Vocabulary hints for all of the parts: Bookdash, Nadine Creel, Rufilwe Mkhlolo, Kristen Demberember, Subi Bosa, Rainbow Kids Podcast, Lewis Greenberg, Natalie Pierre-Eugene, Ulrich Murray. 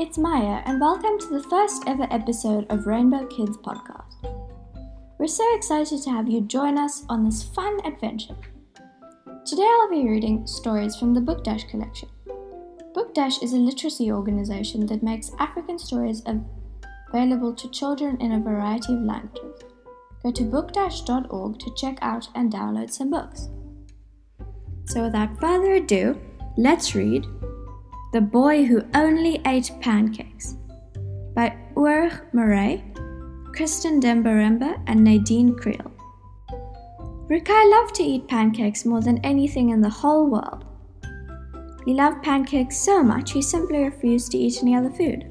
It's Maya, and welcome to the first ever episode of Rainbow Kids Podcast. We're so excited to have you join us on this fun adventure. Today I'll be reading stories from the Bookdash collection. Bookdash is a literacy organisation that makes African stories available to children in a variety of languages. Go to bookdash.org to check out and download some books. So without further ado, let's read The Boy Who Only Ate Pancakes by Ulrich Murray, Kristen Demberember and Nadine Creel. Rukai loved to eat pancakes more than anything in the whole world. He loved pancakes so much he simply refused to eat any other food.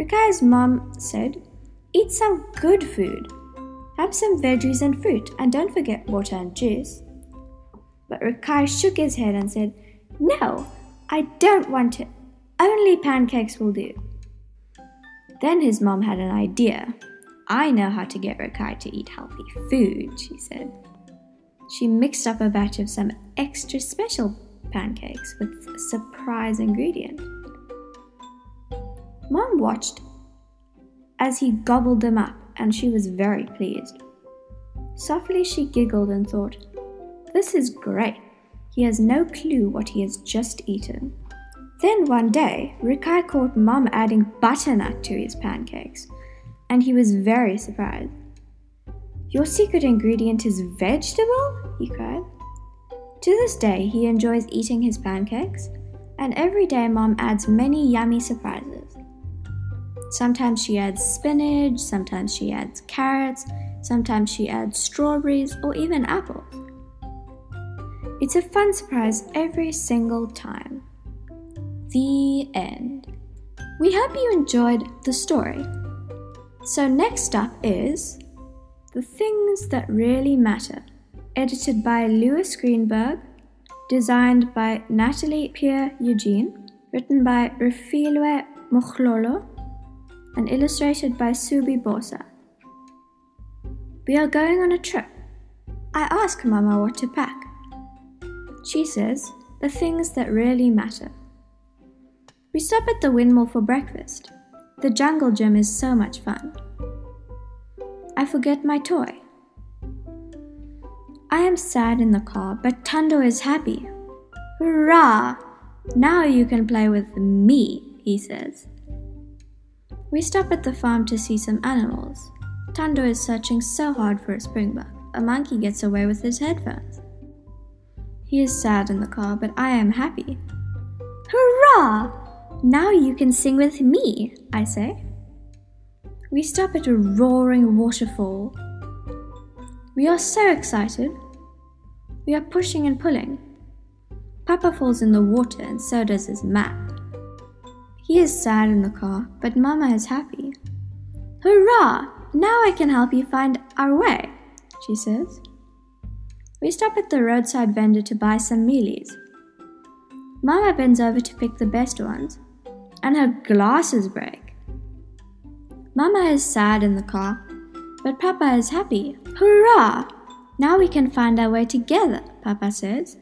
Rukai's mom said, "Eat some good food. Have some veggies and fruit, and don't forget water and juice." But Rukai shook his head and said, "No! I don't want it. Only pancakes will do." Then his mom had an idea. "I know how to get Rukai to eat healthy food," she said. She mixed up a batch of some extra special pancakes with a surprise ingredient. Mom watched as he gobbled them up, and she was very pleased. Softly she giggled and thought, "This is great. He has no clue what he has just eaten." Then one day, Rukai caught Mum adding butternut to his pancakes, and he was very surprised. "Your secret ingredient is vegetable?" he cried. To this day, he enjoys eating his pancakes, and every day Mum adds many yummy surprises. Sometimes she adds spinach, sometimes she adds carrots, sometimes she adds strawberries or even apples. It's a fun surprise every single time. The end. We hope you enjoyed the story. So next up is The Things That Really Matter, edited by Lewis Greenberg, designed by Natalie Pierre-Eugene, written by Rufilwe Mkhlolo, and illustrated by Subi Bosa. We are going on a trip. I ask Mama what to pack. She says, "The things that really matter." We stop at the windmill for breakfast. The jungle gym is so much fun. I forget my toy. I am sad in the car, but Tando is happy. "Hurrah! Now you can play with me," he says. We stop at the farm to see some animals. Tando is searching so hard for a springbuck. A monkey gets away with his headphones. He is sad in the car, but I am happy. "Hurrah! Now you can sing with me," I say. We stop at a roaring waterfall. We are so excited. We are pushing and pulling. Papa falls in the water and so does his map. He is sad in the car, but Mama is happy. "Hurrah! Now I can help you find our way," she says. We stop at the roadside vendor to buy some mealies. Mama bends over to pick the best ones, and her glasses break. Mama is sad in the car, but Papa is happy. "Hurrah! Now we can find our way together," Papa says.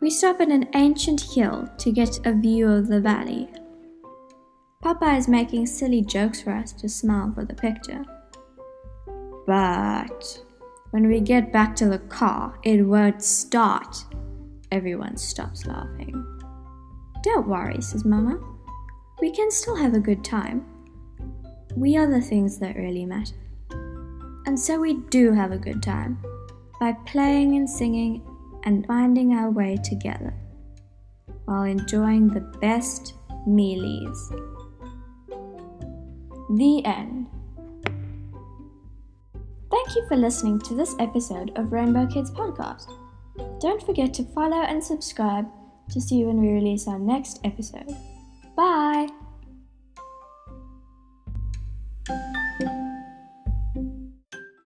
We stop at an ancient hill to get a view of the valley. Papa is making silly jokes for us to smile for the picture. But when we get back to the car, it won't start. Everyone stops laughing. "Don't worry," says Mama. "We can still have a good time. We are the things that really matter." And so we do have a good time by playing and singing and finding our way together while enjoying the best mealies. The end. Thank you for listening to this episode of Rainbow Kids Podcast. Don't forget to follow and subscribe to see when we release our next episode.